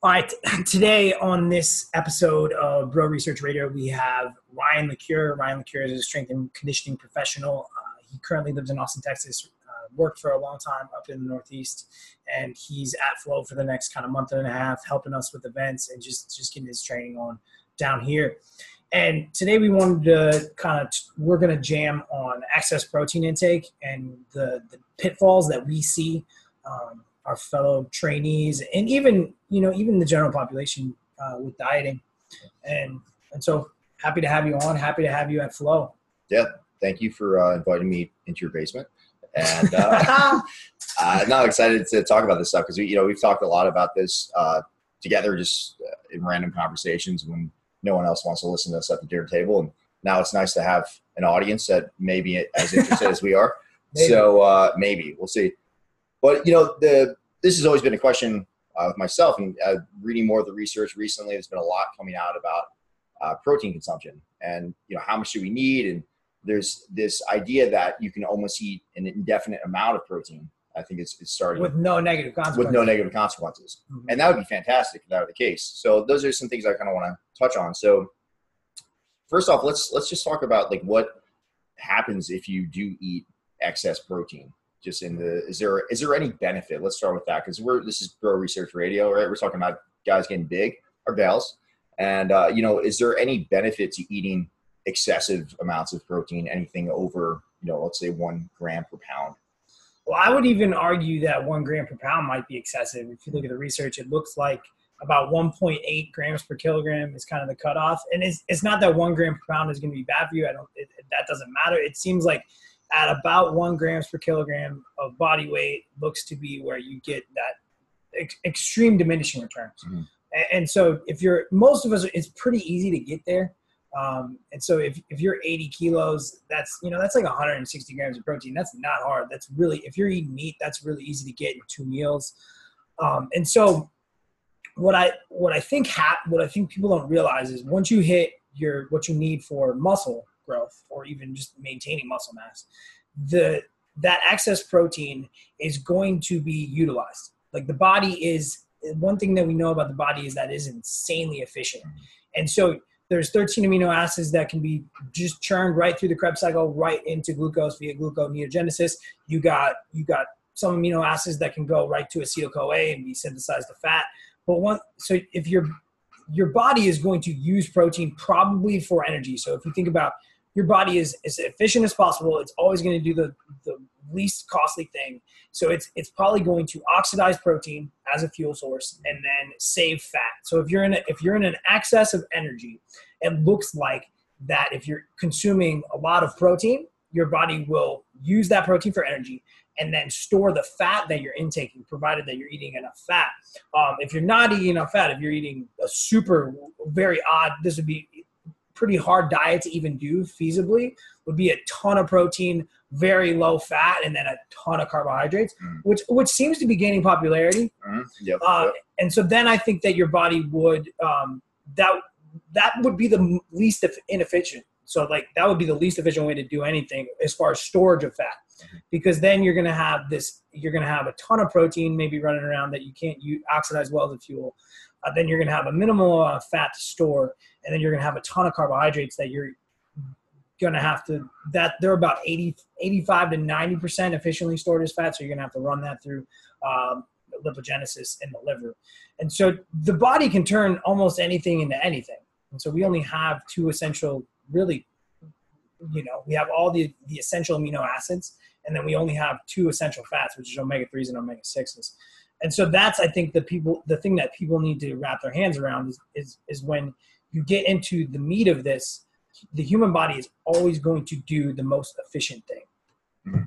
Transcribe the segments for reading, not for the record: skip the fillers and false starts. All right, today on this episode of Bro Research Radio, we have Ryan LeCure. Ryan LeCure is a strength and conditioning professional. He currently lives in Austin, Texas, worked for a long time up in the Northeast, and he's at Flow for the next kind of month and a half, helping us with events and just getting his training on down here. And today we wanted to kind of, we're going to jam on excess protein intake and the pitfalls that we see our fellow trainees and even the general population with dieting. And so happy to have you on, happy to have you at Flow. Yeah. Thank you for inviting me into your basement. And I'm not excited to talk about this stuff because, we've talked a lot about this together just in random conversations when no one else wants to listen to us at the dinner table. And now it's nice to have an audience that may be as interested as we are. Maybe. So maybe. We'll see. But, this has always been a question with myself, and reading more of the research recently, there's been a lot coming out about protein consumption and, how much do we need? And there's this idea that you can almost eat an indefinite amount of protein. I think it's starting with no negative consequences. Mm-hmm. And that would be fantastic if that were the case. So those are some things I kind of want to touch on. So first off, let's just talk about like what happens if you do eat excess protein. Just in the, is there any benefit? Let's start with that, because this is Bro Research Radio, right? We're talking about guys getting big or gals, and is there any benefit to eating excessive amounts of protein? Anything over, let's say 1 gram per pound. Well, I would even argue that 1 gram per pound might be excessive. If you look at the research, it looks like about 1.8 grams per kilogram is kind of the cutoff, and it's not that 1 gram per pound is going to be bad for you. That doesn't matter. It seems like at about 1 grams per kilogram of body weight looks to be where you get that extreme diminishing returns. Mm-hmm. And so if most of us, it's pretty easy to get there. And so if you're 80 kilos, that's, that's like 160 grams of protein. That's not hard. That's really, if you're eating meat, that's really easy to get in 2 meals. And so what I think people don't realize is once you hit what you need for muscle growth or even just maintaining muscle mass, that excess protein is going to be utilized. Like the body is, one thing that we know about the body is that it is insanely efficient. And so there's 13 amino acids that can be just churned right through the Krebs cycle, right into glucose via gluconeogenesis. You got some amino acids that can go right to acetyl CoA and be synthesized to fat. So if your body is going to use protein probably for energy. So if you think about your body is as efficient as possible, it's always going to do the least costly thing. So it's probably going to oxidize protein as a fuel source and then save fat. So if you're in an excess of energy, it looks like that if you're consuming a lot of protein, your body will use that protein for energy and then store the fat that you're intaking, provided that you're eating enough fat. If you're not eating enough fat, if you're eating a super, very odd, this would be pretty hard diet to even do feasibly, would be a ton of protein, very low fat, and then a ton of carbohydrates, which seems to be gaining popularity. Mm-hmm. Yep. And so then I think that your body would, that would be the least inefficient. So like that would be the least efficient way to do anything as far as storage of fat, because then you're going to have a ton of protein maybe running around that you can't oxidize well as a fuel. Then you're going to have a minimal fat to store, and then you're going to have a ton of carbohydrates that you're going to have to, that they're about 85 to 90% efficiently stored as fat. So you're going to have to run that through lipogenesis in the liver. And so the body can turn almost anything into anything. And so we only have two essential, really, we have all the essential amino acids, and then we only have two essential fats, which is omega-3s and omega-6s. And so that's, I think, the thing that people need to wrap their hands around is when you get into the meat of this, the human body is always going to do the most efficient thing. Mm-hmm.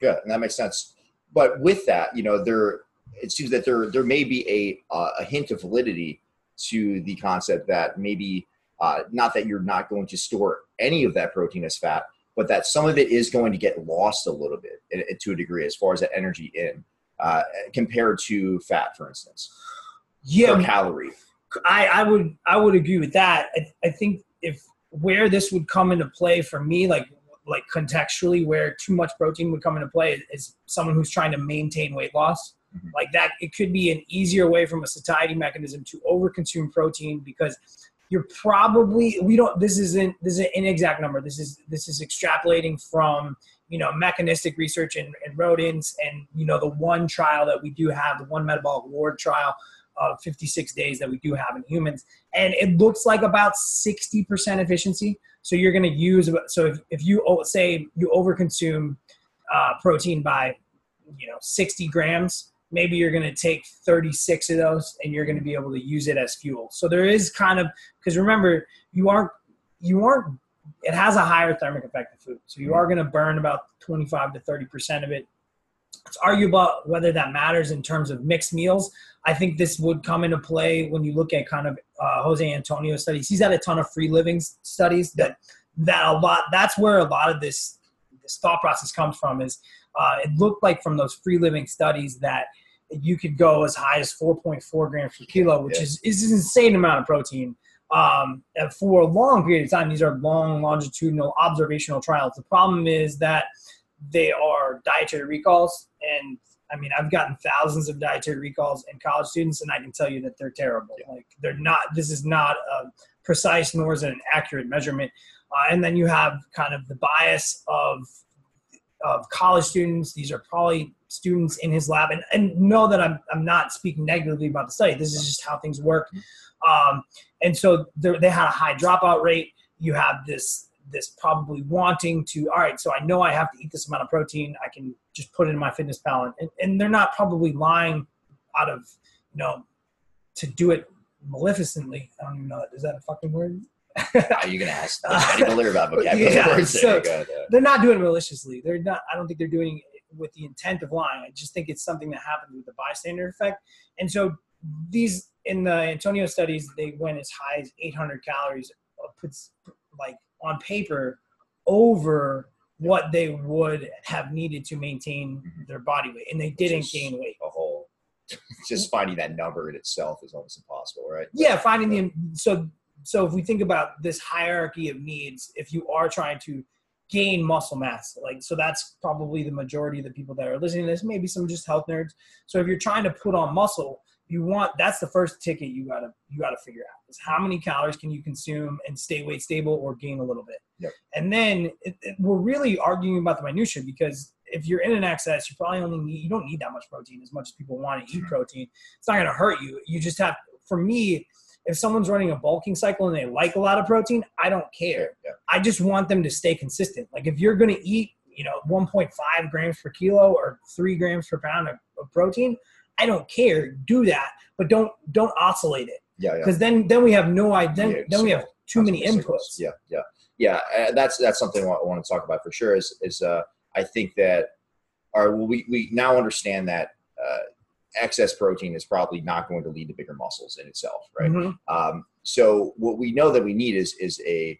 Good, and that makes sense. But with that, it seems that there may be a hint of validity to the concept that maybe not that you're not going to store any of that protein as fat, but that some of it is going to get lost a little bit to a degree as far as that energy in. Compared to fat, for instance, or calorie. I would agree with that. I think where this would come into play for me, like contextually, where too much protein would come into play is someone who's trying to maintain weight loss. like that. It could be an easier way from a satiety mechanism to overconsume protein, because you're probably, this isn't an exact number. This is extrapolating from, mechanistic research and rodents and, the one trial that we do have, the one metabolic ward trial of 56 days that we do have in humans. And it looks like about 60% efficiency. So you're going to use, if you say you overconsume protein by, 60 grams, maybe you're going to take 36 of those and you're going to be able to use it as fuel. So there is kind of, because remember, you aren't, it has a higher thermic effect than food. So you are going to burn about 25 to 30% of it. It's arguable whether that matters in terms of mixed meals. I think this would come into play when you look at kind of Jose Antonio studies. He's had a ton of free living studies that's where a lot of this thought process comes from, is it looked like from those free living studies that you could go as high as 4.4 grams per kilo, which is an insane amount of protein. For a long period of time, these are long longitudinal observational trials. The problem is that they are dietary recalls. And I mean, I've gotten thousands of dietary recalls in college students, and I can tell you that they're terrible. Yeah. Like this is not a precise, nor is it an accurate measurement. And then you have kind of the bias of college students. These are probably students in his lab, and know that I'm not speaking negatively about the study. This is just how things work. And so they had a high dropout rate. You have this probably wanting to, all right, so I know I have to eat this amount of protein. I can just put it in my fitness pal. And they're not probably lying out of, to do it maleficently. I don't even know. Is that a fucking word? Are you going to ask bodybuilder about vocabulary? Yeah, so they're not doing it maliciously. They're not. I don't think they're doing it with the intent of lying. I just think it's something that happens with the bystander effect. And so these, in the Antonio studies, they went as high as 800 calories, puts like on paper over what they would have needed to maintain their body weight, and they didn't gain weight. A whole, just finding that number in itself is almost impossible, right? Yeah, finding So if we think about this hierarchy of needs, if you are trying to gain muscle mass, so that's probably the majority of the people that are listening to this, maybe some just health nerds. So if you're trying to put on muscle, that's the first ticket you gotta figure out, is how many calories can you consume and stay weight stable or gain a little bit. Yep. And then we're really arguing about the minutia, because if you're in an excess, you probably you don't need that much protein, as much as people want to eat protein. It's not going to hurt you. You just have, for me, if someone's running a bulking cycle and they like a lot of protein, I don't care. Yeah. I just want them to stay consistent. Like if you're going to eat, 1.5 grams per kilo or 3 grams per pound of protein, I don't care. Do that, but don't oscillate it. Yeah. Because then we have no identity. Yeah, then we have too many inputs. Yeah. Yeah. Yeah. That's something I want to talk about for sure is I think that we now understand that, excess protein is probably not going to lead to bigger muscles in itself, right? Mm-hmm. So what we know that we need is a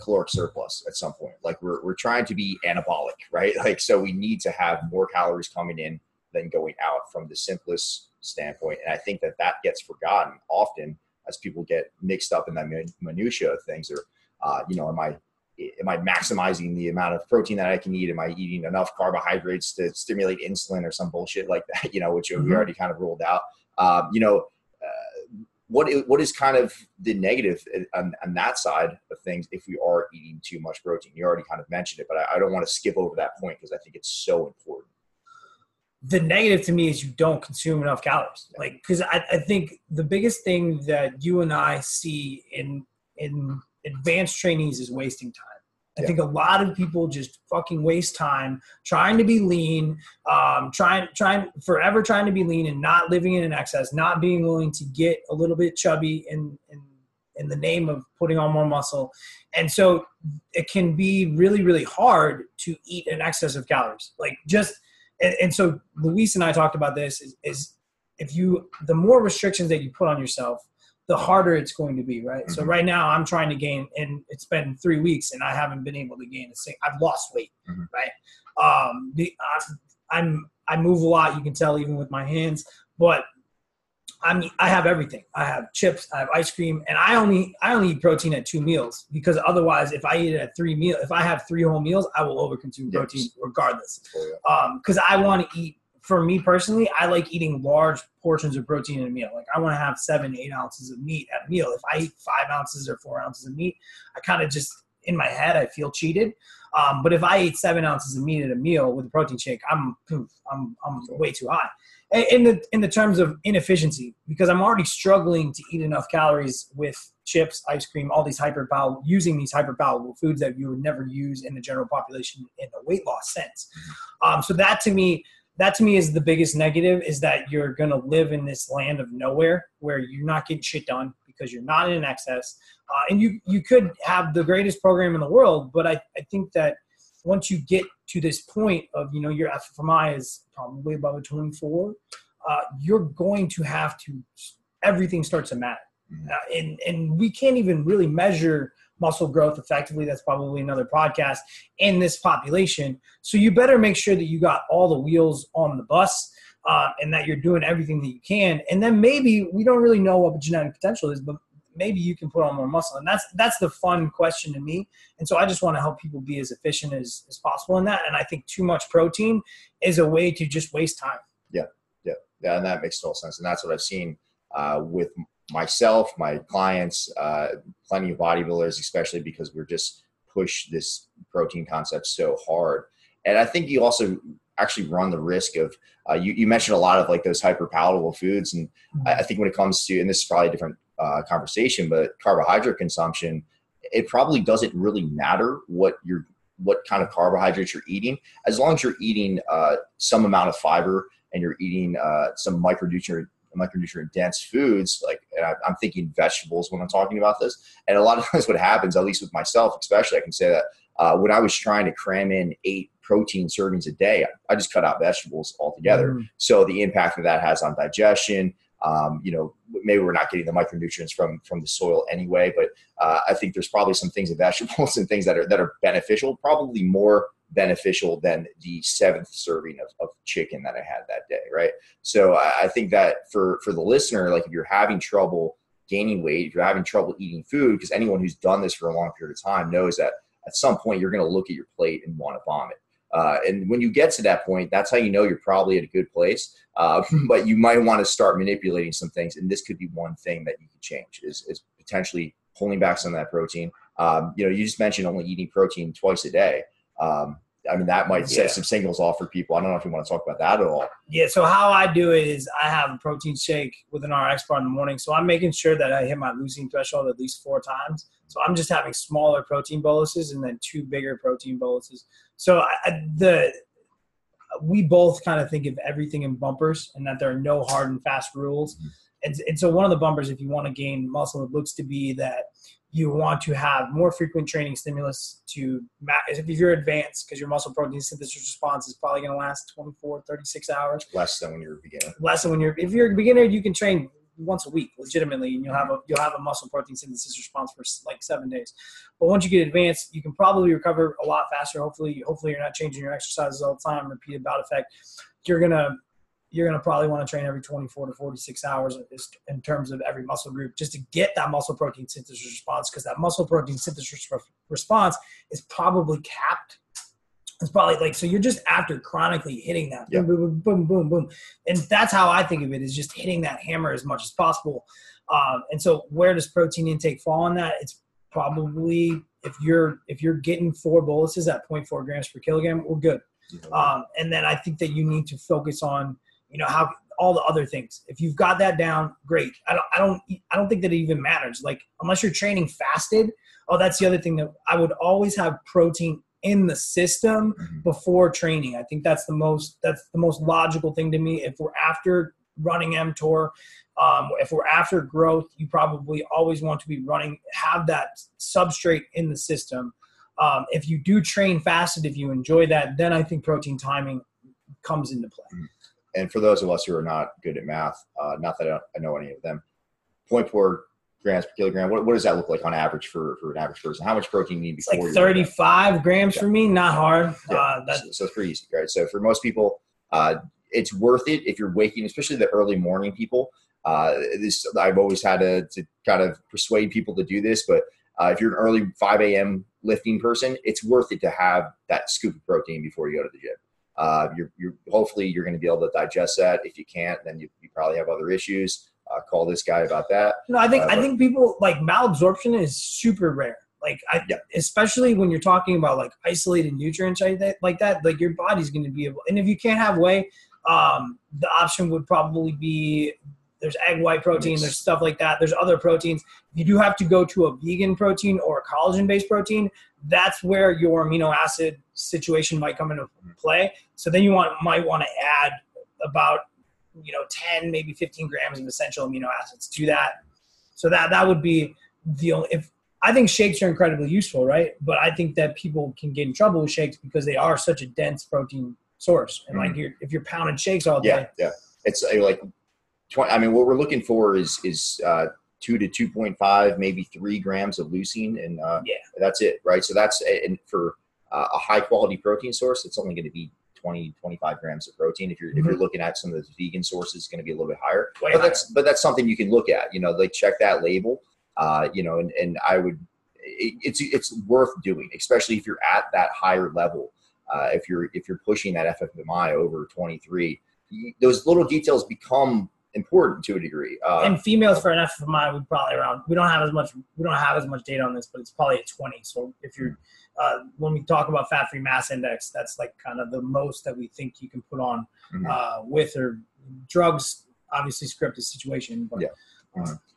caloric surplus at some point. Like we're trying to be anabolic, right? Like, so we need to have more calories coming in than going out from the simplest standpoint. And I think that gets forgotten often as people get mixed up in that minutia of things, or, am I maximizing the amount of protein that I can eat? Am I eating enough carbohydrates to stimulate insulin or some bullshit like that, which we already kind of ruled out. What is kind of the negative on that side of things if we are eating too much protein? You already kind of mentioned it, but I don't want to skip over that point because I think it's so important. The negative to me is you don't consume enough calories. Like, because I think the biggest thing that you and I see in advanced trainees is wasting time. I think a lot of people just fucking waste time trying to be lean, forever trying to be lean and not living in an excess, not being willing to get a little bit chubby in the name of putting on more muscle. And so it can be really, really hard to eat an excess of calories. And so Luis and I talked about this is if the more restrictions that you put on yourself, the harder it's going to be, right? Mm-hmm. So right now I'm trying to gain, and it's been 3 weeks and I haven't been able to gain a single. I've lost weight, right? I move a lot. You can tell even with my hands, but I have everything. I have chips, I have ice cream, and I only eat protein at 2 meals, because otherwise if I eat it at 3 meals, if I have 3 whole meals, I will overconsume protein regardless. Because I want to eat for me personally, I like eating large portions of protein in a meal. Like I want to have 7, 8 ounces of meat at a meal. If I eat 5 ounces or 4 ounces of meat, I kind of just, in my head, I feel cheated. But if I eat 7 ounces of meat at a meal with a protein shake, I'm way too high. In the terms of inefficiency, because I'm already struggling to eat enough calories with chips, ice cream, all these hyperpalatable foods that you would never use in the general population in a weight loss sense. So that to me is the biggest negative, is that you're going to live in this land of nowhere where you're not getting shit done because you're not in excess. And you could have the greatest program in the world, but I think that once you get to this point of, you know, your FFMI is probably above 24, you're going to have to, everything starts to matter. And we can't even really measure muscle growth effectively. That's probably another podcast in this population. So you better make sure that you got all the wheels on the bus, and that you're doing everything that you can. And then maybe, we don't really know what the genetic potential is, but maybe you can put on more muscle. And that's the fun question to me. And so I just want to help people be as efficient as possible in that. And I think too much protein is a way to just waste time. Yeah. And that makes total sense. And that's what I've seen with myself, my clients, plenty of bodybuilders, especially because we're just push this protein concept so hard. And I think you also actually run the risk of, you mentioned a lot of like those hyperpalatable foods. And I think when it comes to, and this is probably a different conversation, but carbohydrate consumption, it probably doesn't really matter what kind of carbohydrates you're eating, as long as you're eating some amount of fiber and you're eating some micronutrient dense foods. Like, and I'm thinking vegetables when I'm talking about this. And a lot of times what happens, at least with myself, especially, I can say that when I was trying to cram in 8 protein servings a day, I just cut out vegetables altogether. So the impact that has on digestion, maybe we're not getting the micronutrients from the soil anyway, but I think there's probably some things in vegetables and things that are beneficial, probably more beneficial than the 7th serving of chicken that I had that day, right? So I think that for the listener, like if you're having trouble gaining weight, if you're having trouble eating food, because anyone who's done this for a long period of time knows that at some point you're going to look at your plate and want to vomit. And when you get to that point, that's how you know you're probably at a good place. But you might want to start manipulating some things. And this could be one thing that you could change is potentially pulling back some of that protein. You just mentioned only eating protein twice a day. That might set some signals off for people. I don't know if you want to talk about that at all. Yeah. So how I do it is I have a protein shake with an RX bar in the morning. So I'm making sure that I hit my leucine threshold at least 4 times. So I'm just having smaller protein boluses and then 2 bigger protein boluses. So we both kind of think of everything in bumpers and that there are no hard and fast rules. And so one of the bumpers, if you want to gain muscle, it looks to be that you want to have more frequent training stimulus if you're advanced, because your muscle protein synthesis response is probably going to last 24, 36 hours. If you're a beginner, you can train once a week legitimately, and you'll have a muscle protein synthesis response for like 7 days. But once you get advanced, you can probably recover a lot faster. Hopefully you're not changing your exercises all the time, repeated bout effect. You're going to probably want to train every 24 to 46 hours in terms of every muscle group, just to get that muscle protein synthesis response, because that muscle protein synthesis response is probably capped. It's probably like, so you're just after chronically hitting that boom, boom, boom, boom. And that's how I think of it, is just hitting that hammer as much as possible. And so where does protein intake fall on that? It's probably if you're getting 4 boluses at 0.4 grams per kilogram, we're good. And then I think that you need to focus on, how all the other things. If you've got that down, great. I don't think that it even matters. Like, unless you're training fasted. Oh, that's the other thing, that I would always have protein in the system before training. I think that's the most logical thing to me. If we're after running mTOR, if we're after growth, you probably always want to be have that substrate in the system. If you do train fasted, if you enjoy that, then I think protein timing comes into play. And for those of us who are not good at math, not that I know any of them, 0.4 grams per kilogram, what does that look like on average for an average person? How much protein do you need before? It's like 35 grams for me, not hard. Yeah. So it's pretty easy, right? So for most people, it's worth it if you're waking, especially the early morning people. I've always had to kind of persuade people to do this, but if you're an early 5 a.m. lifting person, it's worth it to have that scoop of protein before you go to the gym. Hopefully you're going to be able to digest that. If you can't, then you probably have other issues. Call this guy about that. No, I think people like malabsorption is super rare. Especially when you're talking about like isolated nutrients like that, like your body's going to be able, and if you can't have whey, the option would probably be, there's egg white protein, there's stuff like that. There's other proteins. You do have to go to a vegan protein or a collagen-based protein. That's where your amino acid situation might come into play. So then you might want to add about, 10, maybe 15 grams of essential amino acids to that. So that would be the only, I think shakes are incredibly useful, right? But I think that people can get in trouble with shakes because they are such a dense protein source. And if you're pounding shakes all day. Yeah. It's like, what we're looking for is 2 to 2.5, maybe 3 grams of leucine, and that's it, right? So that's, and for a high quality protein source, it's only going to be 20, 25 grams of protein. If you're looking at some of those vegan sources, it's going to be a little bit higher. But that's something you can look at. Like check that label. And I would, it's worth doing, especially if you're at that higher level. If you're pushing that FFMI over 23, those little details become important to a degree. And females for an FFMI would probably we don't have as much data on this, but it's probably at 20. So if you're, when we talk about fat-free mass index, that's like kind of the most that we think you can put on, with or drugs, obviously script a situation. But,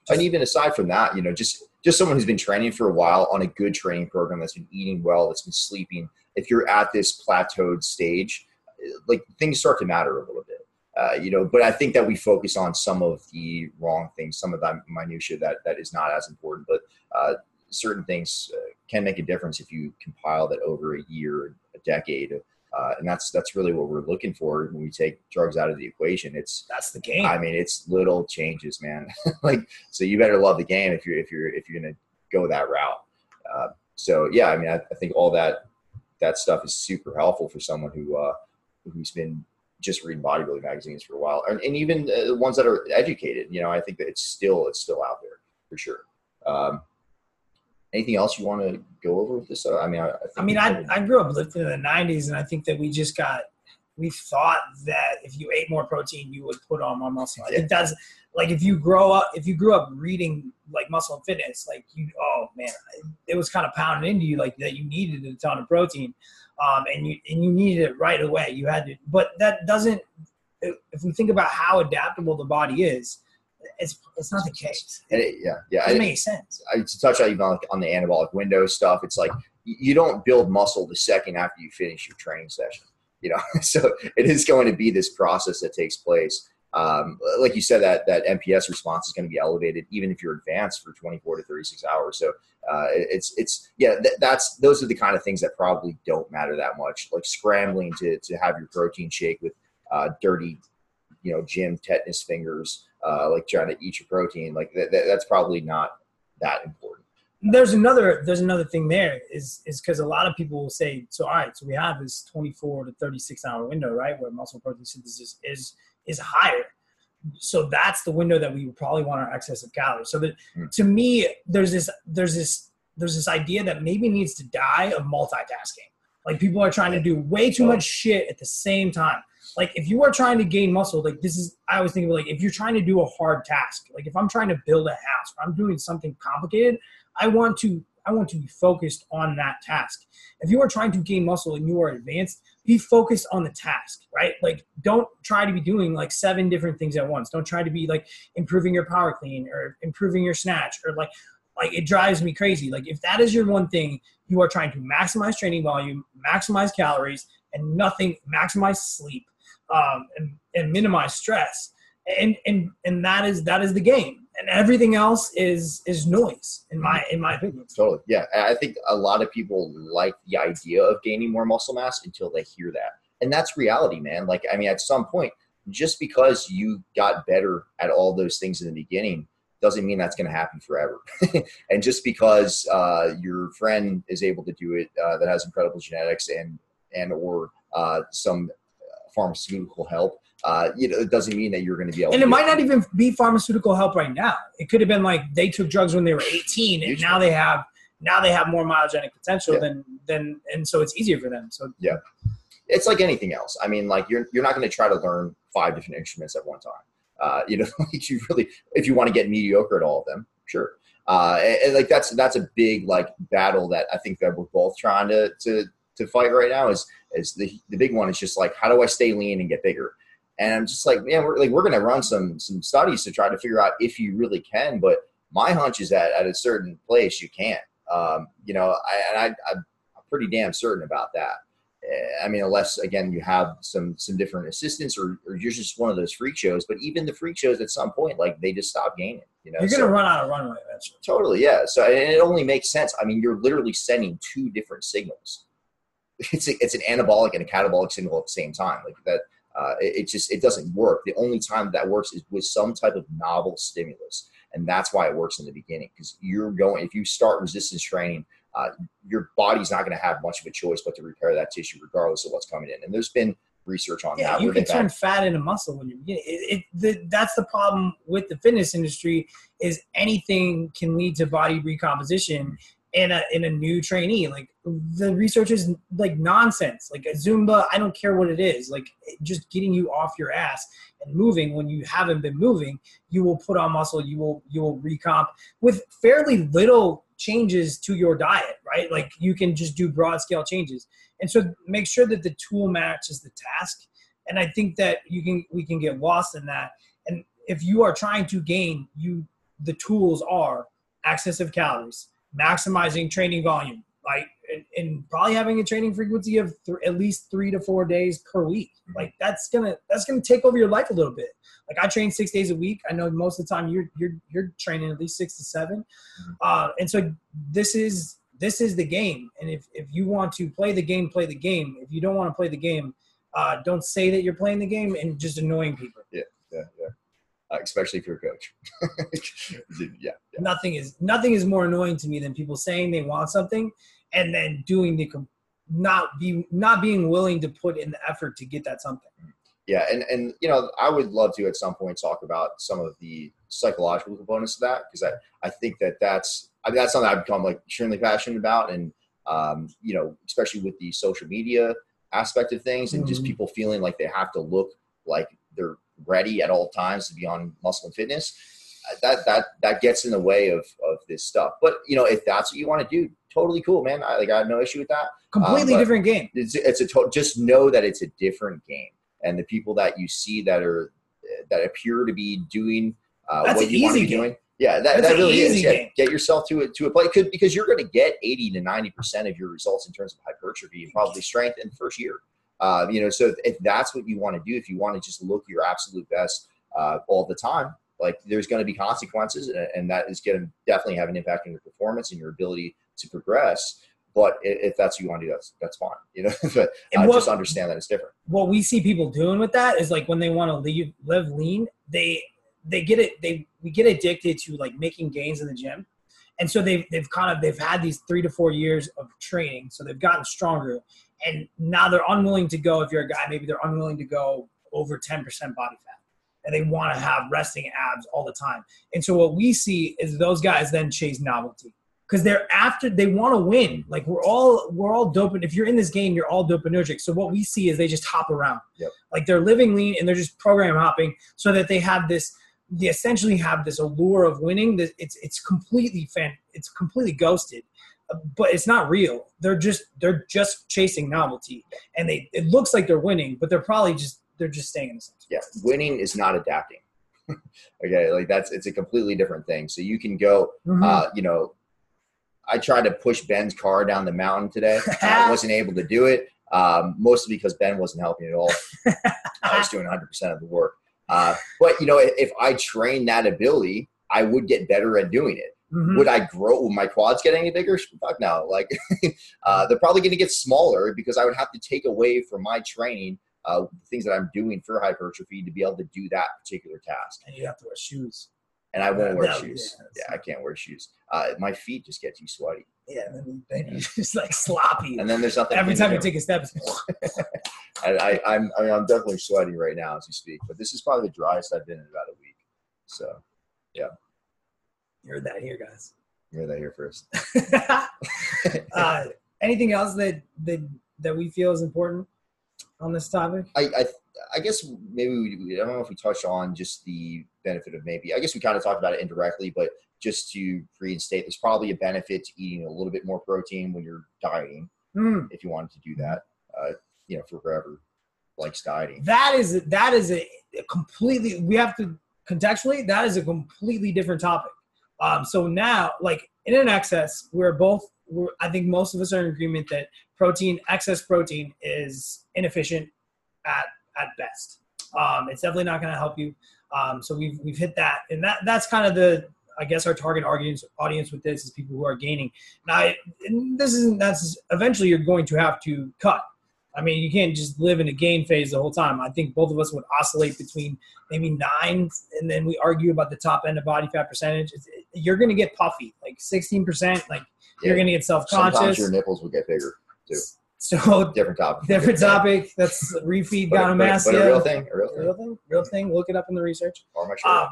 and even aside from that, just someone who's been training for a while on a good training program, that's been eating well, that's been sleeping. If you're at this plateaued stage, like things start to matter a little bit. But I think that we focus on some of the wrong things, some of the minutia that is not as important, but certain things can make a difference if you compile that over a year, a decade. And that's really what we're looking for when we take drugs out of the equation. That's the game. I mean, it's little changes, man. So you better love the game if you're going to go that route. I think all that stuff is super helpful for someone who's been just reading bodybuilding magazines for a while, and even the ones that are educated. I think that it's still out there for sure. Anything else you want to go over with this? I grew up lifting in the 90s, and I think that we thought that if you ate more protein, you would put on more muscle. I think that's like, if you grew up reading like Muscle and Fitness, like it was kind of pounded into you like that you needed a ton of protein. And you needed it right away. You had to, but that doesn't, if we think about how adaptable the body is, it's not the case. It makes sense. To touch on, on the anabolic window stuff, it's like, you don't build muscle the second after you finish your training session, so it is going to be this process that takes place. Like you said, that MPS response is going to be elevated, even if you're advanced, for 24 to 36 hours. So those are the kind of things that probably don't matter that much, like scrambling to have your protein shake with dirty, gym tetanus fingers, like trying to eat your protein. Like that's probably not that important. There's another thing there is because a lot of people will say, so, all right, so we have this 24 to 36 hour window, right, where muscle protein synthesis is higher. So that's the window that we would probably want our excessive calories. So that, to me, there's this idea that maybe needs to die of multitasking. Like people are trying to do way too much shit at the same time. Like if you are trying to gain muscle, like I always think of like, if you're trying to do a hard task, like if I'm trying to build a house or I'm doing something complicated, I want to be focused on that task. If you are trying to gain muscle and you are advanced, be focused on the task, right? Like don't try to be doing like 7 different things at once. Don't try to be like improving your power clean or improving your snatch or like it drives me crazy. Like if that is your one thing, you are trying to maximize training volume, maximize calories and nothing, maximize sleep, and minimize stress. And that is the game. And everything else is noise in my opinion. Totally. Yeah. I think a lot of people like the idea of gaining more muscle mass until they hear that. And that's reality, man. Like, I mean, at some point, just because you got better at all those things in the beginning doesn't mean that's going to happen forever. And just because your friend is able to do it, that has incredible genetics and or some pharmaceutical help, it doesn't mean that you're going to be able. And it might not even be pharmaceutical help right now. It could have been like they took drugs when they were 18, and now they have more myogenic potential than and so it's easier for them. So yeah, it's like anything else. I mean, like you're not going to try to learn 5 different instruments at one time. You know, like you really, if you want to get mediocre at all of them, sure. And like that's a big like battle that I think that we're both trying to fight right now is the big one is just like, how do I stay lean and get bigger? And I'm just like, man, we're going to run some studies to try to figure out if you really can. But my hunch is that at a certain place you can't, you know, I'm pretty damn certain about that. I mean, unless again, you have some different assistants or you're just one of those freak shows, but even the freak shows at some point, like they just stop gaining, you know, you're going to run out of runway eventually. Totally. Yeah. So, and it only makes sense. I mean, you're literally sending 2 different signals. It's an anabolic and a catabolic signal at the same time. Like that, it doesn't work. The only time that works is with some type of novel stimulus. And that's why it works in the beginning, because if you start resistance training, your body's not going to have much of a choice but to repair that tissue regardless of what's coming in. And there's been research on that. You can turn fat into muscle when you're beginning. That's the problem with the fitness industry is anything can lead to body recomposition in a new trainee. Like the research is like nonsense. Like a Zumba, I don't care what it is. Like just getting you off your ass and moving when you haven't been moving, you will put on muscle. You will recomp with fairly little changes to your diet, right? Like you can just do broad scale changes. And so make sure that the tool matches the task. And I think that we can get lost in that. And if you are trying to gain, the tools are access of calories, maximizing training volume, like, and probably having a training frequency of at least 3 to 4 days per week. Like that's going to take over your life a little bit. Like I train 6 days a week. I know most of the time you're training at least 6 to 7. And so this is the game. And if you want to play the game, play the game. If you don't want to play the game, don't say that you're playing the game and just annoying people. Yeah. Especially if you're a coach. Yeah. Nothing is more annoying to me than people saying they want something and then not being willing to put in the effort to get that something. Yeah. And, you know, I would love to at some point talk about some of the psychological components of that. Cause I think that's something I've become like extremely passionate about. And, you know, especially with the social media aspect of things and just people feeling like they have to look like they're ready at all times to be on Muscle and Fitness, that gets in the way of this stuff. But you know, if that's what you want to do, totally cool, man. I have no issue with that. Completely different game. Just know that it's a different game, and the people that you see that appear to be doing what you want to be doing. Yeah, that really is. Yeah. Get yourself to a play because you're going to get 80 to 90% of your results in terms of hypertrophy and probably strength in the first year. You know, so if that's what you want to do, if you want to just look your absolute best all the time, like there's going to be consequences, and that is going to definitely have an impact on your performance and your ability to progress. But if that's what you want to do, that's fine. You know, but just understand that it's different. What we see people doing with that is like when they want to live lean, we get addicted to like making gains in the gym. And so they've had these 3 to 4 years of training. So they've gotten stronger and now they're unwilling to go. If you're a guy, maybe they're unwilling to go over 10% body fat and they want to have resting abs all the time. And so what we see is those guys then chase novelty because they want to win. Like we're all doping. If you're in this game, you're all dopaminergic. So what we see is they just hop around. Yep. Like they're living lean and they're just program hopping so that they essentially have this allure of winning. It's completely ghosted, but it's not real. They're just chasing novelty, and it looks like they're winning, but they're just staying in the same. Yeah, winning is not adapting. Okay, like it's a completely different thing. So you can go, you know, I tried to push Ben's car down the mountain today. I wasn't able to do it, mostly because Ben wasn't helping at all. I was doing 100% of the work. But you know, if I train that ability, I would get better at doing it. Mm-hmm. Would I grow? Would my quads get any bigger? Fuck no. Like, they're probably going to get smaller because I would have to take away from my training, things that I'm doing for hypertrophy to be able to do that particular task. And you have to wear shoes. And I won't wear shoes. Yeah, I can't wear shoes. My feet just get too sweaty. Yeah, then just like sloppy. And then there's nothing. Every time you take a step, it's I'm definitely sweating right now as you speak. But this is probably the driest I've been in about a week. So, yeah. You heard that here, guys. You heard that here first. Anything else that we feel is important? on this topic? I guess maybe we I don't know if we touched on just the benefit of maybe, I guess we kind of talked about it indirectly, but just to reinstate, there's probably a benefit to eating a little bit more protein when you're dieting, if you wanted to do that, you know, for whoever likes dieting. That is a completely, we have to contextually, that is a completely different topic. So now, like in an excess, I think most of us are in agreement that excess protein is inefficient at best. It's definitely not going to help you. So we've hit that, and that's kind of the, I guess, our target audience with this is people who are gaining. Now, that's eventually you're going to have to cut. I mean, you can't just live in a gain phase the whole time. I think both of us would oscillate between maybe 9, and then we argue about the top end of body fat percentage. You're going to get puffy, like 16%. Like you're going to get self-conscious. Sometimes your nipples will get bigger too. So different topic. That's refeed gynecomastia. But a real thing. Look it up in the research. Or my shirt.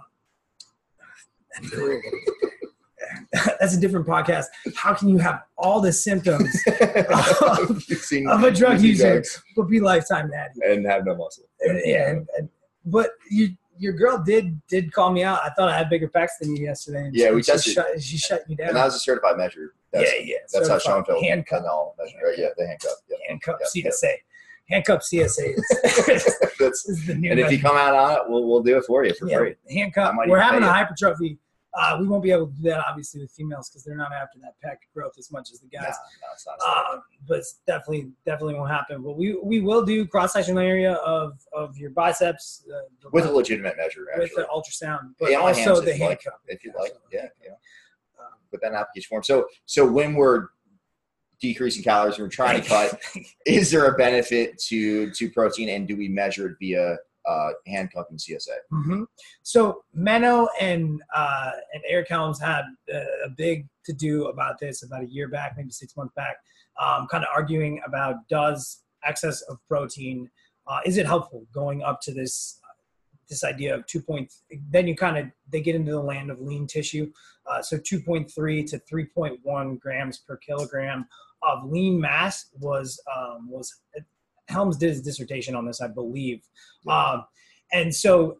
That's a different podcast. How can you have all the symptoms of a drug user but be lifetime natty and have no muscle? But your girl did call me out. I thought I had bigger pecs than you yesterday. Yeah, we tested. She shut me down. And that was a certified measure. That's how Schoenfeld handcuffed. Right? Yeah, the handcuff. Yeah. Handcuff CSA. Handcuff CSA is the new. And measure. If you come out on it, we'll do it for you for free. Handcuff. We're having a hypertrophy. We won't be able to do that, obviously, with females because they're not after that pec growth as much as the guys. No, it's not but it's definitely won't happen. But we will do cross-sectional area of your biceps. With a legitimate measure, actually. With an ultrasound. But also the handcuff. If you like, yeah. But then application form. So when we're decreasing calories, we're trying to cut, is there a benefit to protein, and do we measure it via handcuffing CSA? Mm-hmm. So Menno and Eric Helms had a big to do about this about a year back, maybe 6 months back, kind of arguing about does excess of protein, is it helpful going up to this idea of 2.3? Then they get into the land of lean tissue. So 2.3 to 3.1 grams per kilogram of lean mass was Helms did his dissertation on this, I believe. And so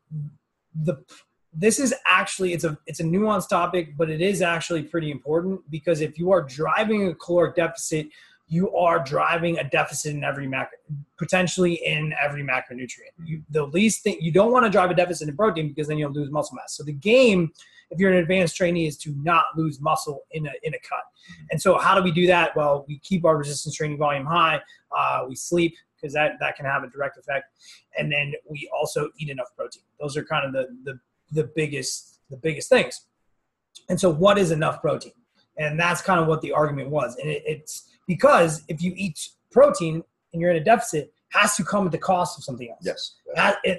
this is actually, it's a nuanced topic, but it is actually pretty important because if you are driving a caloric deficit, you are driving a deficit in potentially in every macronutrient. The least thing, you don't want to drive a deficit in protein because then you'll lose muscle mass. So the game, if you're an advanced trainee, is to not lose muscle in a cut. And so how do we do that? Well, we keep our resistance training volume high. We sleep, because that can have a direct effect. And then we also eat enough protein. Those are kind of the biggest things. And so what is enough protein? And that's kind of what the argument was. And it's because if you eat protein and you're in a deficit, it has to come at the cost of something else. Yes.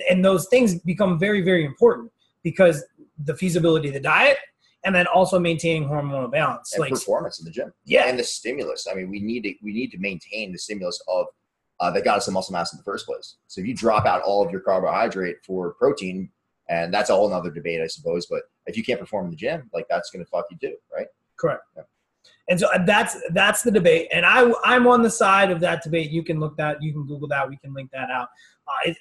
And those things become very, very important because the feasibility of the diet and then also maintaining hormonal balance. And like performance in the gym. Yeah. And the stimulus. I mean, we need to maintain the stimulus of that got us the muscle mass in the first place. So if you drop out all of your carbohydrate for protein, and that's a whole nother debate, I suppose, but if you can't perform in the gym, like that's going to fuck you too, right? Correct. Yeah. And so that's the debate. And I'm on the side of that debate. You can look that, you can Google that. We can link that out. It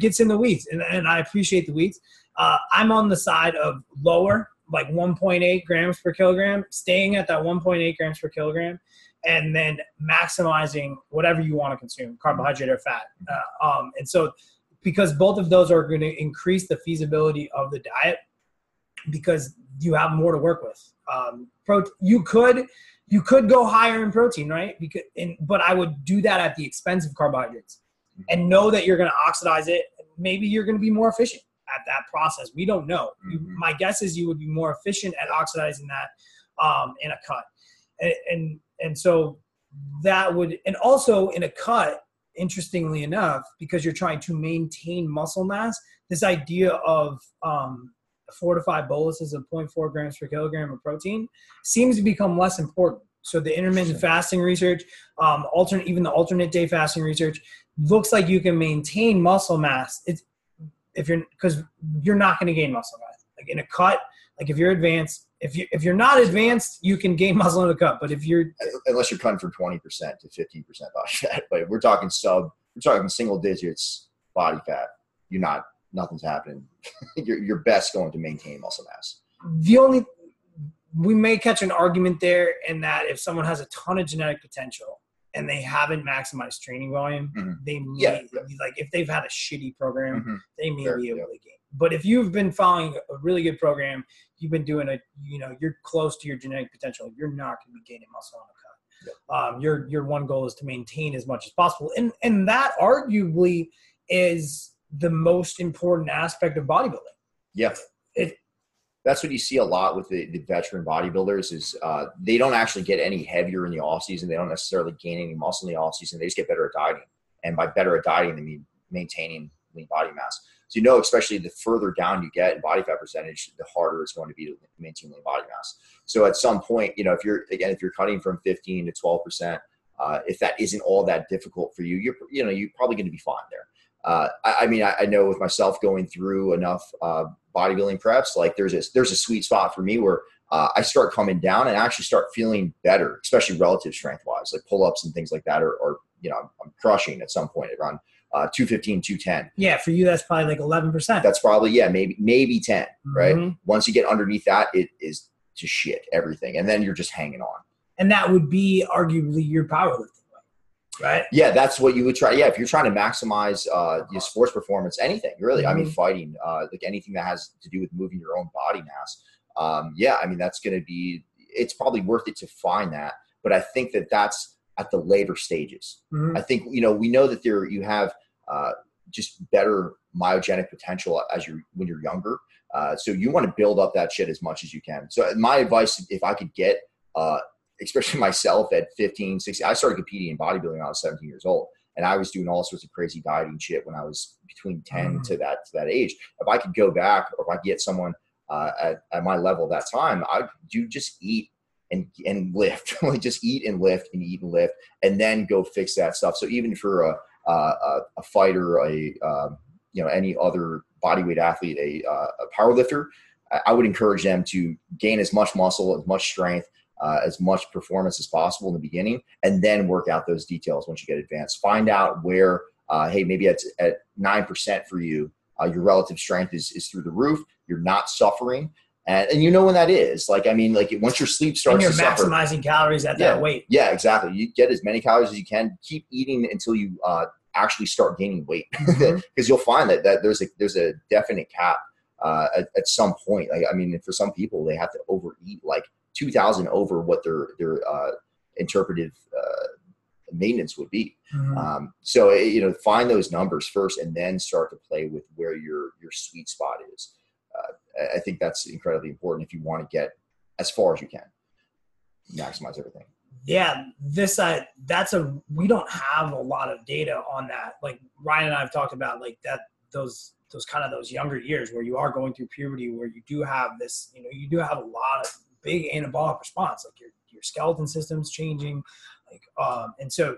gets in the weeds and I appreciate the weeds. I'm on the side of lower, like 1.8 grams per kilogram, staying at that 1.8 grams per kilogram, and then maximizing whatever you want to consume, carbohydrate or fat. And so because both of those are going to increase the feasibility of the diet because you have more to work with. You could go higher in protein, right? But I would do that at the expense of carbohydrates and know that you're going to oxidize it. Maybe you're going to be more efficient at that process. We don't know. My guess is you would be more efficient at oxidizing that in a cut. And so that would, and also in a cut, interestingly enough, because you're trying to maintain muscle mass, this idea of 4 to 5 boluses of 0.4 grams per kilogram of protein seems to become less important. So the intermittent fasting research, the alternate day fasting research, looks like you can maintain muscle mass. Because you're not going to gain muscle mass. Like in a cut, Like if you're advanced, if you're not advanced, you can gain muscle in a cup. But if you're, unless you're cutting from 20% to 15% body fat, but we're talking single digits body fat. You're not, nothing's happening. you're best going to maintain muscle mass. We may catch an argument there in that if someone has a ton of genetic potential and they haven't maximized training volume, mm-hmm. they may like if they've had a shitty program, mm-hmm. they may be able to gain. But if you've been following a really good program, you've been doing you're close to your genetic potential, you're not going to be gaining muscle on the cut. Yep. Your one goal is to maintain as much as possible. And that arguably is the most important aspect of bodybuilding. Yeah. That's what you see a lot with the veteran bodybuilders is they don't actually get any heavier in the off season. They don't necessarily gain any muscle in the off season. They just get better at dieting. And by better at dieting, they mean maintaining lean body mass. So, especially the further down you get in body fat percentage, the harder it's going to be to maintain lean body mass. So at some point, if you're cutting from 15 to 12%, if that isn't all that difficult for you, you're probably going to be fine there. I know with myself going through enough bodybuilding preps, like there's a sweet spot for me where I start coming down and actually start feeling better, especially relative strength wise, like pull-ups and things like that, or I'm crushing at some point around 215, 210. Yeah. For you, that's probably like 11%. That's probably, maybe 10, mm-hmm. right? Once you get underneath that, it is to shit everything. And then you're just hanging on. And that would be arguably your powerlifting. Right. Yeah, that's what you would try. Yeah, if you're trying to maximize your sports performance, anything really. Mm-hmm. I mean, fighting, like anything that has to do with moving your own body mass. That's going to be. It's probably worth it to find that, but I think that's at the later stages. Mm-hmm. I think we know that you have just better myogenic potential when you're younger. So you want to build up that shit as much as you can. So my advice, if I could get. Especially myself at 15, 16, I started competing in bodybuilding when I was 17 years old. And I was doing all sorts of crazy dieting shit when I was between 10 mm-hmm. to that age. If I could go back or if I could get someone at my level at that time, I'd do just eat and lift, like just eat and lift and then go fix that stuff. So even for a fighter, any other bodyweight athlete, a power lifter, I would encourage them to gain as much muscle, as much strength, as much performance as possible in the beginning, and then work out those details once you get advanced. Find out where, maybe it's at 9% for you, your relative strength is through the roof. You're not suffering. And when that is. Once your sleep starts to suffer. And you're maximizing calories at that weight. Yeah, exactly. You get as many calories as you can. Keep eating until you actually start gaining weight. Because you'll find that there's a definite cap at some point. For some people, they have to overeat, 2,000 over what their interpretive maintenance would be. Mm-hmm. Find those numbers first and then start to play with where your sweet spot is. I think that's incredibly important if you want to get as far as you can, maximize everything. Yeah, we don't have a lot of data on that. Like Ryan and I have talked about those kind of those younger years where you are going through puberty, where you do have this, you do have a lot of big anabolic response, like your skeleton system's changing. And so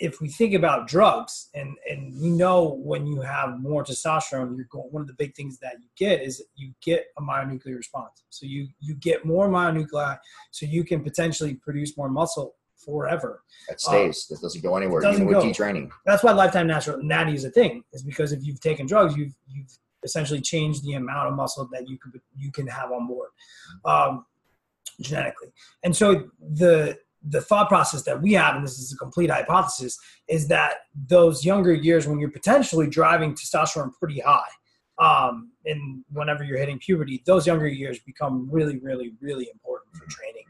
if we think about drugs and we know when you have more testosterone, one of the big things that you get is you get a myonuclear response. So you get more myonuclei, so you can potentially produce more muscle forever. That stays. This doesn't go anywhere. Doesn't even with detraining. That's why lifetime natural natty is a thing, is because if you've taken drugs, you've essentially changed the amount of muscle that you can have on board. Genetically. And so the thought process that we have, and this is a complete hypothesis, is that those younger years when you're potentially driving testosterone pretty high, and whenever you're hitting puberty, those younger years become really, really, really important for training.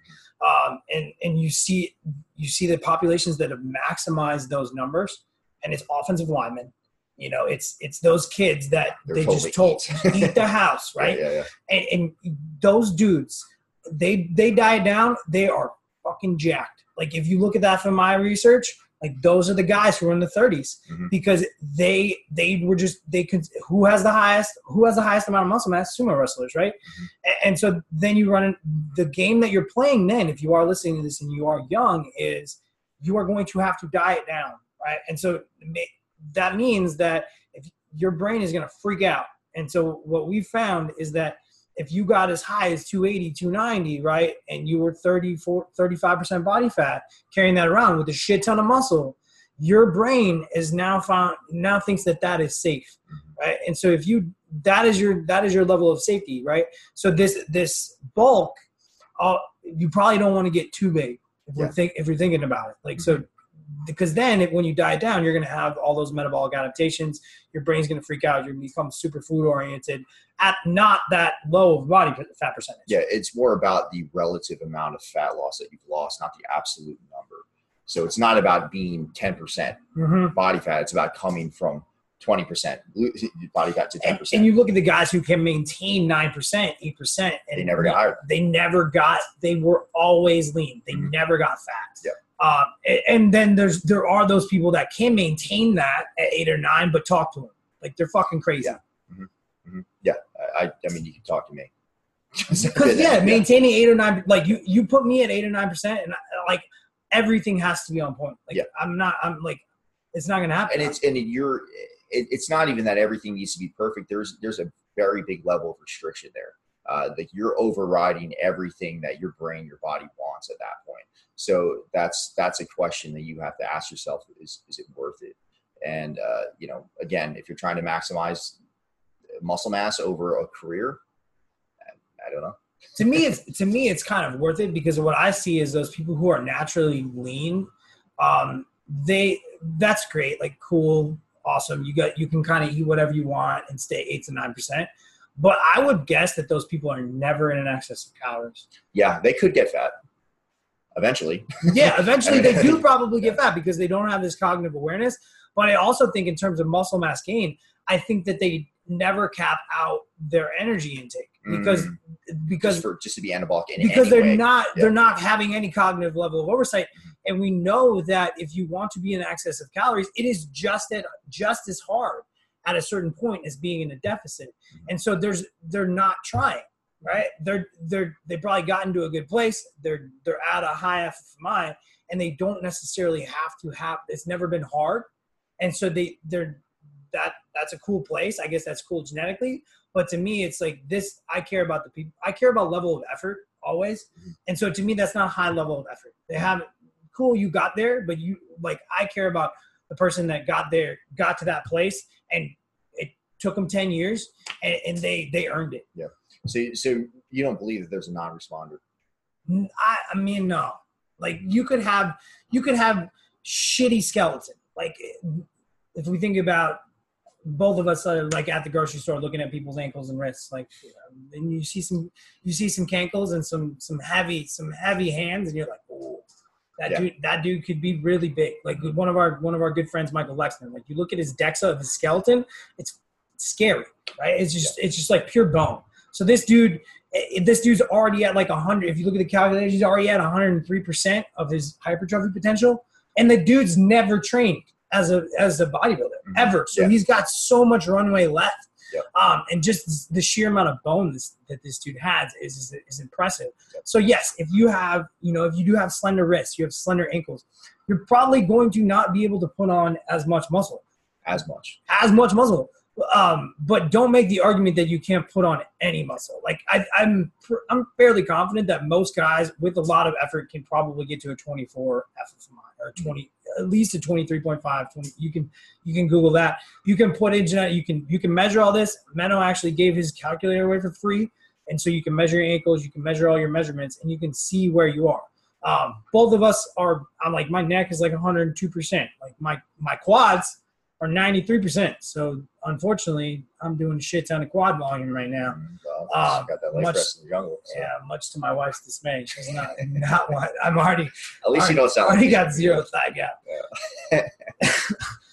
And you see the populations that have maximized those numbers, and it's offensive linemen. It's those kids that they just told eat the house, right? Yeah. And those dudes, they die down, they are fucking jacked. Like if you look at that from my research, like those are the guys who are in the 30s, mm-hmm. because who has the highest amount of muscle mass, sumo wrestlers, right? Mm-hmm. And so then you run the game that you're playing. Then if you are listening to this and you are young, is you are going to have to diet down, right? And so that means that if your brain is going to freak out. And so what we found is that if you got as high as 280, 290, right, and you were 34, 35% body fat, carrying that around with a shit ton of muscle, your brain is now thinks that that is safe, right? And so if you, that is your level of safety, right? So this bulk, you probably don't want to get too big if you're thinking about it. Like, so, because then when you diet down, you're going to have all those metabolic adaptations. Your brain's going to freak out. You're going to become super food oriented at not that low of body fat percentage. Yeah, it's more about the relative amount of fat loss that you've lost, not the absolute number. So it's not about being 10% body fat. It's about coming from 20% body fat to 10%. And you look at the guys who can maintain 9%, 8%. And they never got higher. They were always lean. They never got fat. Yeah. And then there are those people that can maintain that at 8 or 9, but talk to them. Like, they're fucking crazy. Yeah. Yeah. I mean, you can talk to me. Because maintaining 8 or 9, like you put me at 8 or 9%, and like everything has to be on point. Like, I'm like, it's not going to happen. And it's not even that everything needs to be perfect. There's a very big level of restriction there. Like, you're overriding everything that your brain, your body wants at that point. So that's a question that you have to ask yourself: is it worth it? And again, if you're trying to maximize muscle mass over a career, I don't know. To me, it's kind of worth it, because what I see is those people who are naturally lean. That's great, like, cool, awesome. You can kind of eat whatever you want and stay 8 to 9%. But I would guess that those people are never in an excess of calories. Yeah, they could get fat eventually. Yeah, eventually they do probably get fat, because they don't have this cognitive awareness. But I also think in terms of muscle mass gain, I think that they never cap out their energy intake because just to be anabolic in because any way. They're not having any cognitive level of oversight. And we know that if you want to be in excess of calories, it is just as hard at a certain point as being in a deficit. And so they're not trying, right? They probably got into a good place. They're at a high FFMI, and they don't necessarily have, it's never been hard. And so that's a cool place. I guess that's cool genetically, but to me, it's like this, I care about the people, I care about level of effort always. And so to me, that's not a high level of effort. They haven't, cool, you got there, but you, like, I care about the person that got there, got to that place, and it took them 10 years and they earned it. Yeah. So you don't believe that there's a non-responder? I mean, no, like you could have shitty skeleton. Like, if we think about both of us, like at the grocery store, looking at people's ankles and wrists, like, and you see some cankles and some heavy hands, and you're like, oh, that dude could be really big. Like, one of our good friends, Michael Lexman, like, you look at his DEXA of his skeleton, it's scary, right? It's just like pure bone. So this dude's already at like 100. If you look at the calculator, he's already at 103% of his hypertrophy potential, and the dude's never trained as a bodybuilder ever. So he's got so much runway left. And just the sheer amount of bone that this dude has is impressive. So yes, if you have, if you do have slender wrists, you have slender ankles, you're probably going to not be able to put on as much muscle. But don't make the argument that you can't put on any muscle. Like, I'm fairly confident that most guys with a lot of effort can probably get to a 24 FFMI or 20, at least a 23.5. 20, you can Google that. You can put in genetic. You can measure all this. Menno actually gave his calculator away for free, and so you can measure your ankles. You can measure all your measurements, and you can see where you are. Both of us are. I'm like, my neck is like 102%. Like my quads are 93%. So unfortunately, I'm doing a shit ton of quad volume right now. Well, got that much, press in the jungle, so. Yeah, much to my wife's dismay. She's not one. I'm already. At least you don't sound. Already got zero thigh gap. Yeah.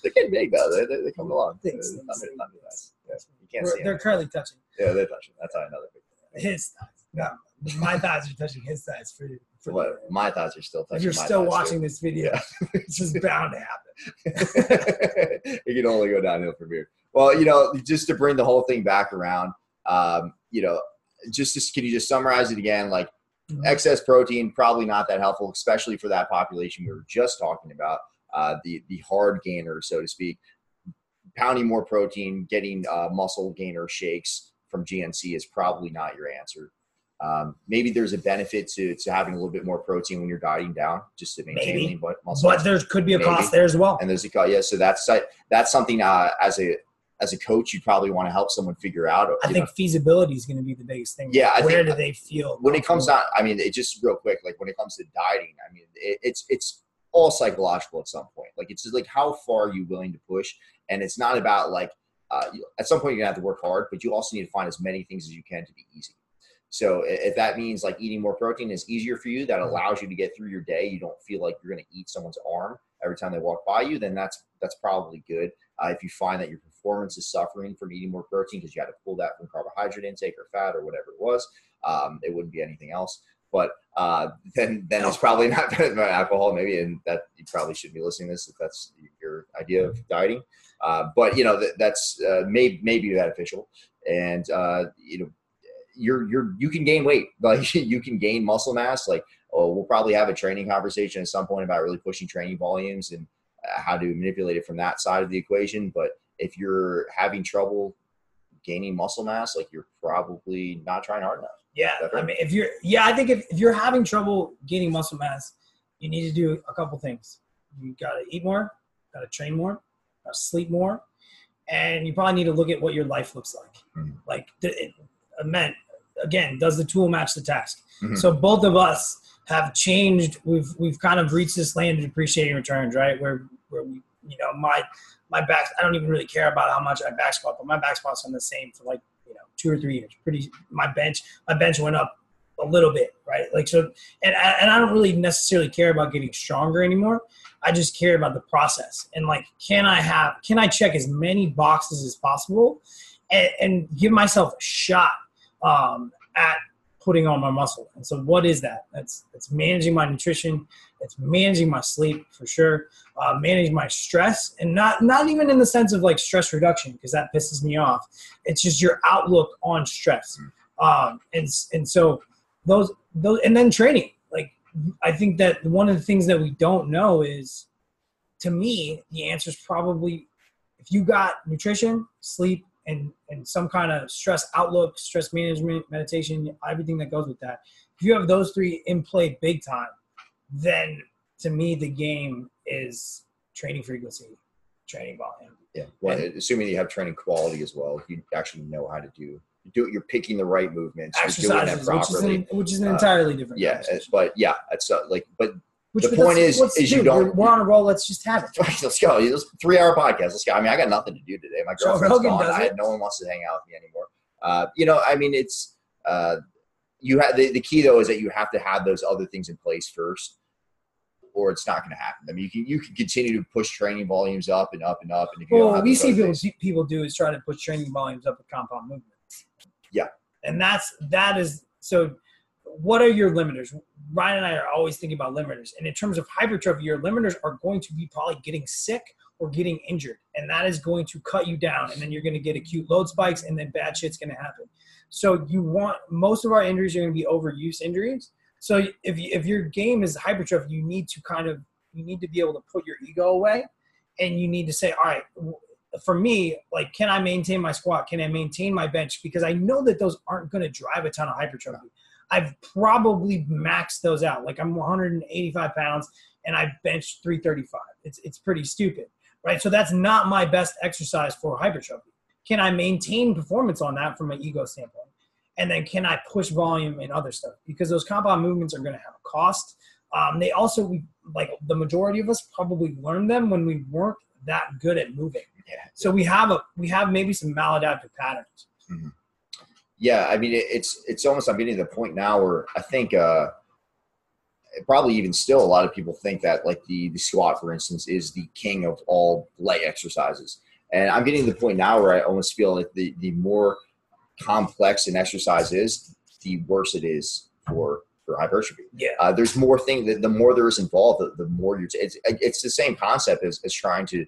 They get big though. They come along. Things, not nice. Yeah. You can't see. They're currently touching. Yeah, they're touching. That's how I know they're big. His thighs. Yeah. My thighs are touching his thighs for what? My thighs are still touching. If you're still watching this video, it's just bound to happen. It can only go downhill from here. Well, just to bring the whole thing back around, can you just summarize it again? Like, excess protein, probably not that helpful, especially for that population we were just talking about, the hard gainer, so to speak. Pounding more protein, getting muscle gainer shakes from GNC is probably not your answer. Maybe there's a benefit to having a little bit more protein when you're dieting down, just to maintain lean muscle. But there could be a cost there as well. And there's a cost, yeah. So that's something as a coach, you probably want to help someone figure out. I think feasibility is going to be the biggest thing. Yeah, where do they feel when it comes down? I mean, it just real quick, like when it comes to dieting, I mean, it's all psychological at some point. Like it's just like how far are you willing to push, and it's not about like at some point you're gonna have to work hard, but you also need to find as many things as you can to be easy. So if that means like eating more protein is easier for you, that allows you to get through your day. You don't feel like you're going to eat someone's arm every time they walk by you. Then that's probably good. If you find that your performance is suffering from eating more protein because you had to pull that from carbohydrate intake or fat or whatever it was, it wouldn't be anything else. But then it's probably not alcohol maybe, and that you probably shouldn't be listening to this if that's your idea of dieting. But you know that's may be beneficial, and you know. You can gain weight, like you can gain muscle mass. Like, we'll probably have a training conversation at some point about really pushing training volumes and how to manipulate it from that side of the equation. But if you're having trouble gaining muscle mass, like you're probably not trying hard enough. Yeah. Right? I mean, I think if you're having trouble gaining muscle mass, you need to do a couple things. You got to eat more, got to train more, got to sleep more. And you probably need to look at what your life looks like. Mm-hmm. Like again, does the tool match the task? Mm-hmm. So both of us have changed. We've kind of reached this land of depreciating returns, right? Where we, you know, my back, I don't even really care about how much I back squat, but my back squat's been the same for like, you know, 2 or 3 years. My bench went up a little bit, right? Like, so, and I don't really necessarily care about getting stronger anymore. I just care about the process. And like, can I check as many boxes as possible and give myself a shot at putting on my muscle? And so what is that? That's managing my nutrition. It's managing my sleep for sure. Managing my stress, and not even in the sense of like stress reduction, because that pisses me off. It's just your outlook on stress. And so those, and then training. Like, I think that one of the things that we don't know is, to me, the answer is probably if you got nutrition, sleep, and some kind of stress outlook, stress management, meditation, everything that goes with that. If you have those three in play big time, then to me, the game is training frequency, training volume. Yeah. Well, assuming you have training quality as well, you actually know how to do it. You're picking the right movements. Exercises, you're doing that properly, which is an entirely different. Yeah. But yeah, it's like, but which, the point is you don't. We're on a roll. Let's just have it. Let's go. It was a 3-hour podcast. Let's go. I mean, I got nothing to do today. My girlfriend's gone. No one wants to hang out with me anymore. You know, I mean, it's you have the key though is that you have to have those other things in place first, or it's not going to happen. I mean, you can continue to push training volumes up and up and up. And if you don't have we see people do is try to push training volumes up with compound movements. Yeah, and that is so. What are your limiters? Ryan and I are always thinking about limiters. And in terms of hypertrophy, your limiters are going to be probably getting sick or getting injured. And that is going to cut you down. And then you're going to get acute load spikes, and then bad shit's going to happen. So you want – most of our injuries are going to be overuse injuries. So if your game is hypertrophy, you need to kind of – you need to be able to put your ego away, and you need to say, all right, for me, like, can I maintain my squat? Can I maintain my bench? Because I know that those aren't going to drive a ton of hypertrophy. I've probably maxed those out. Like, I'm 185 pounds and I benched 335. It's pretty stupid, right? So that's not my best exercise for hypertrophy. Can I maintain performance on that from an ego standpoint? And then can I push volume and other stuff? Because those compound movements are going to have a cost. They also, like the majority of us probably learned them when we weren't that good at moving. Yeah. So we have maybe some maladaptive patterns. Mm-hmm. Yeah, I mean, it's almost, I'm getting to the point now where I think probably even still a lot of people think that like the squat, for instance, is the king of all light exercises. And I'm getting to the point now where I almost feel like the more complex an exercise is, the worse it is for hypertrophy. Yeah. There's more things, that the more there is involved, the more you're it's the same concept as trying to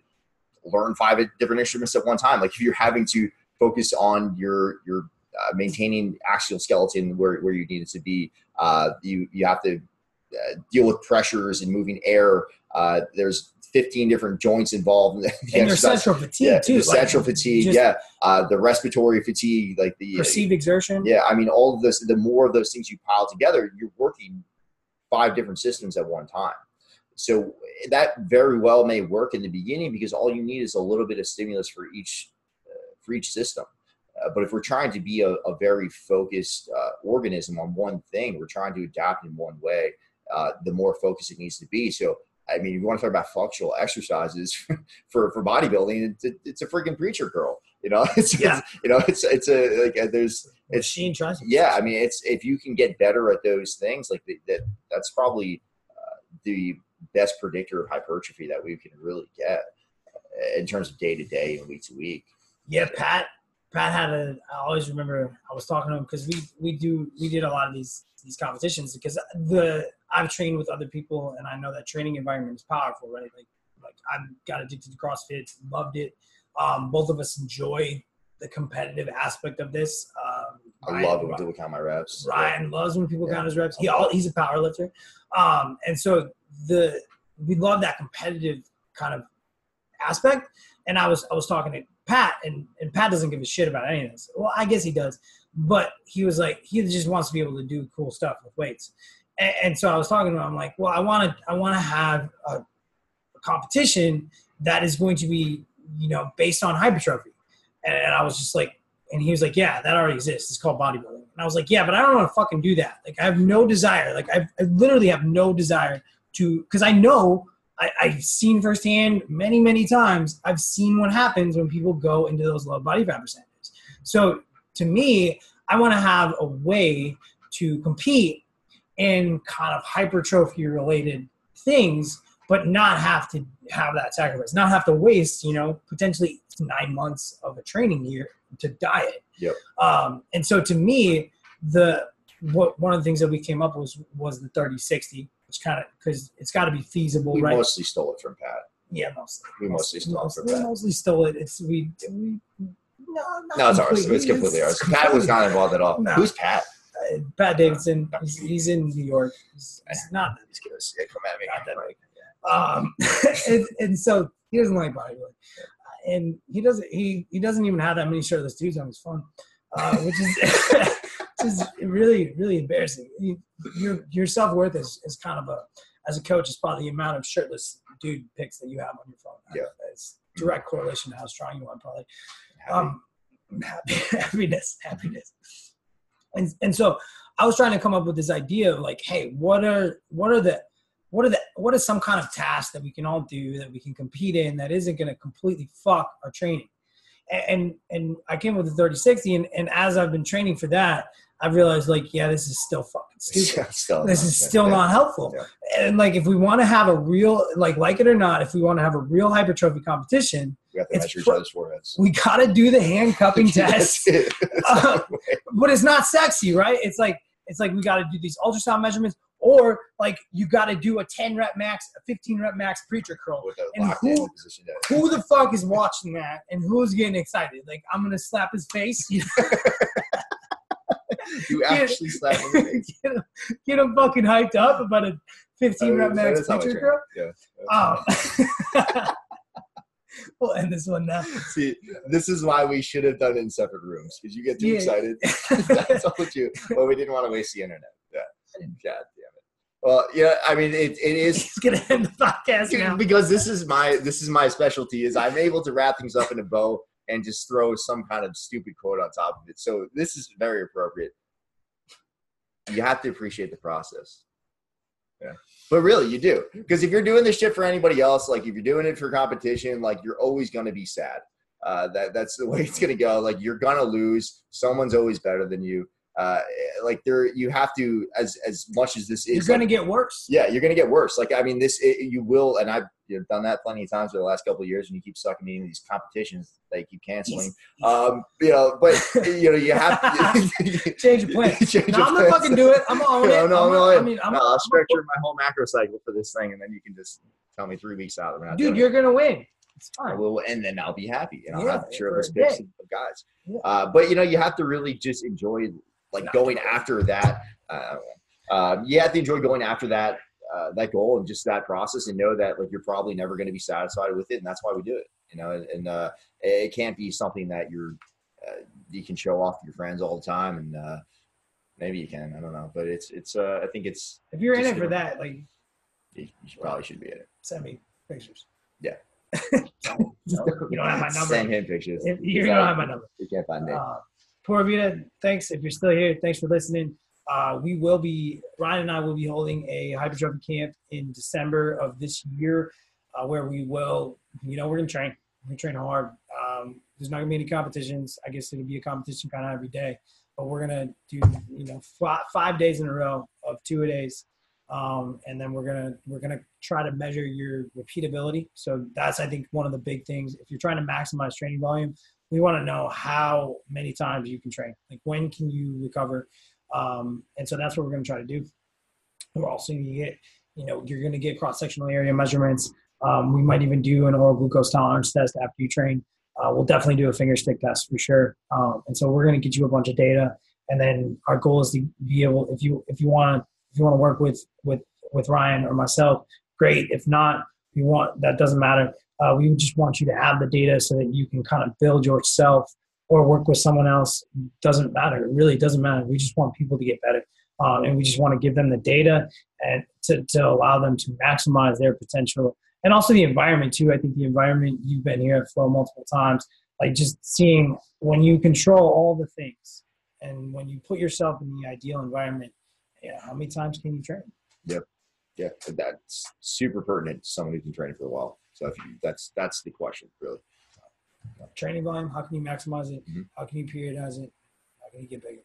learn 5 different instruments at one time. Like, if you're having to focus on your maintaining axial skeleton where you need it to be, you have to deal with pressures and moving air. There's 15 different joints involved in the and exercise. There's central fatigue too. There's like central fatigue, the respiratory fatigue, like the perceived exertion. Yeah, I mean, all of this. The more of those things you pile together, you're working 5 different systems at one time. So that very well may work in the beginning because all you need is a little bit of stimulus for each system. But if we're trying to be a very focused organism on one thing, we're trying to adapt in one way, the more focused it needs to be. So, I mean, if you want to talk about functional exercises for bodybuilding, it's a freaking preacher girl, you know, machine tries. Yeah. I mean, if you can get better at those things, like that's probably the best predictor of hypertrophy that we can really get in terms of day to day and week to week. Yeah. Pat I always remember I was talking to him because we did a lot of these competitions because I've trained with other people and I know that training environment is powerful, right? Like I got addicted to CrossFit, loved it. Both of us enjoy the competitive aspect of this. I love when people count my reps. Ryan loves when people count his reps. He's a power lifter. And so we love that competitive kind of aspect. And I was talking to Pat, and Pat doesn't give a shit about any of this. Well, I guess he does, but he was like, he just wants to be able to do cool stuff with weights. And so I was talking to him, I'm like, well, I want to have a competition that is going to be, you know, based on hypertrophy. And I was just like, and he was like, yeah, that already exists. It's called bodybuilding. And I was like, yeah, but I don't want to fucking do that. Like, I have no desire. Like, I literally have no desire to, because I know I've seen firsthand many, many times. I've seen what happens when people go into those low body fat percentages. So to me, I want to have a way to compete in kind of hypertrophy related things, but not have to have that sacrifice, not have to waste, you know, potentially 9 months of a training year to diet. Yep. And so to me, one of the things that we came up with was the 30-60. Kind of because it's got to be feasible, right? We mostly stole it from Pat. Yeah, mostly. We mostly stole it. It's ours. It's completely ours. Pat was not involved at all. No. Who's Pat? Pat Davidson. No. He's in New York. He's not. He's gonna come at me. Not that like. And so he doesn't like bodybuilding, and he doesn't. He doesn't even have that many shirtless dudes on his phone, which is. Is really, really embarrassing. Your self-worth is kind of as a coach, is probably the amount of shirtless dude pics that you have on your phone. Yeah. It's direct correlation to how strong you are, probably. Happiness. And so I was trying to come up with this idea of like, hey, what is some kind of task that we can all do that we can compete in that isn't going to completely fuck our training? And I came with the 30-60, and as I've been training for that, I realized, like, yeah, this is still fucking stupid. Not helpful. Yeah. And, like, if we want to have a real, like it or not, if we want to have a real hypertrophy competition, we got to measure each other's foreheads. We got to do the hand cupping test. But it's not sexy, right? It's like we got to do these ultrasound measurements. Or, like, you got to do a 10-rep max, a 15-rep max preacher curl. And who the fuck is watching that and who's getting excited? Like, I'm going to slap his face. You actually slap his face. Get him fucking hyped up about a 15-rep max preacher curl? Yeah. We'll end this one now. See, this is why we should have done it in separate rooms, because you get too excited. That's all but we didn't want to waste the internet. Yeah. God damn it. Well, yeah, I mean, it is. It's going to end the podcast now. Because this is my specialty, is I'm able to wrap things up in a bow and just throw some kind of stupid quote on top of it. So this is very appropriate. You have to appreciate the process. Yeah. But really, you do. Because if you're doing this shit for anybody else, like if you're doing it for competition, like you're always going to be sad. That's the way it's going to go. Like you're going to lose. Someone's always better than you. You have to, as much as this is, you're gonna get worse. Yeah, you're gonna get worse. Like, I mean, you will, and I've done that plenty of times for the last couple of years. And you keep sucking me into these competitions that you keep canceling. You have to change your plan. I'm gonna fucking do it. I'm gonna own it. I'll structure my whole macro cycle for this thing, and then you can just tell me 3 weeks out. Dude, you're gonna win. It's fine. And then I'll be happy, and I'll have to share this pitch with guys. Yeah. But you know, you have to really just enjoy. Like going after that, you have to enjoy going after that that goal and just that process, and know that like you're probably never going to be satisfied with it, and that's why we do it. You know, and it can't be something that you're you can show off to your friends all the time, and maybe you can, I don't know, but it's I think it's, if you're in it for that, like you probably should be in it. Send me pictures. Yeah. No, you don't have my number. Send him pictures. You don't have my number. You can't find me. Toravita, thanks. If you're still here, thanks for listening. We will be, Ryan and I will be holding a hypertrophy camp in December of this year, where we will, you know, we're going to train. We're going to train hard. There's not going to be any competitions. I guess it'll be a competition kind of every day, but we're going to do, you know, 5 days in a row of 2 a days. And then we're going to try to measure your repeatability. So that's, I think, one of the big things. If you're trying to maximize training volume, we want to know how many times you can train, like when can you recover? And so that's what we're going to try to do. We're also going to get, you know, you're going to get cross-sectional area measurements. We might even do an oral glucose tolerance test after you train. We'll definitely do a finger stick test for sure. And so we're going to get you a bunch of data. And then our goal is to be able, if you want to work with Ryan or myself, great. If not, that doesn't matter. We just want you to have the data so that you can kind of build yourself or work with someone else. Doesn't matter. It really doesn't matter. We just want people to get better. And we just want to give them the data and to allow them to maximize their potential. And also the environment too. I think the environment, you've been here at Flow multiple times, like just seeing when you control all the things and when you put yourself in the ideal environment, yeah, how many times can you train? Yep. Yeah, that's super pertinent to someone who's been training for a while. So that's the question, really. Training volume, how can you maximize it? Mm-hmm. How can you periodize it? How can you get bigger?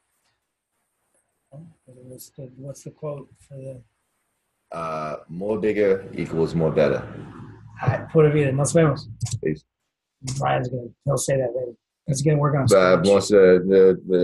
What's the quote for the? More bigger equals more better. All right, Toravita, nos vemos. Peace. Ryan's he'll say that later. It's going to work on. But most the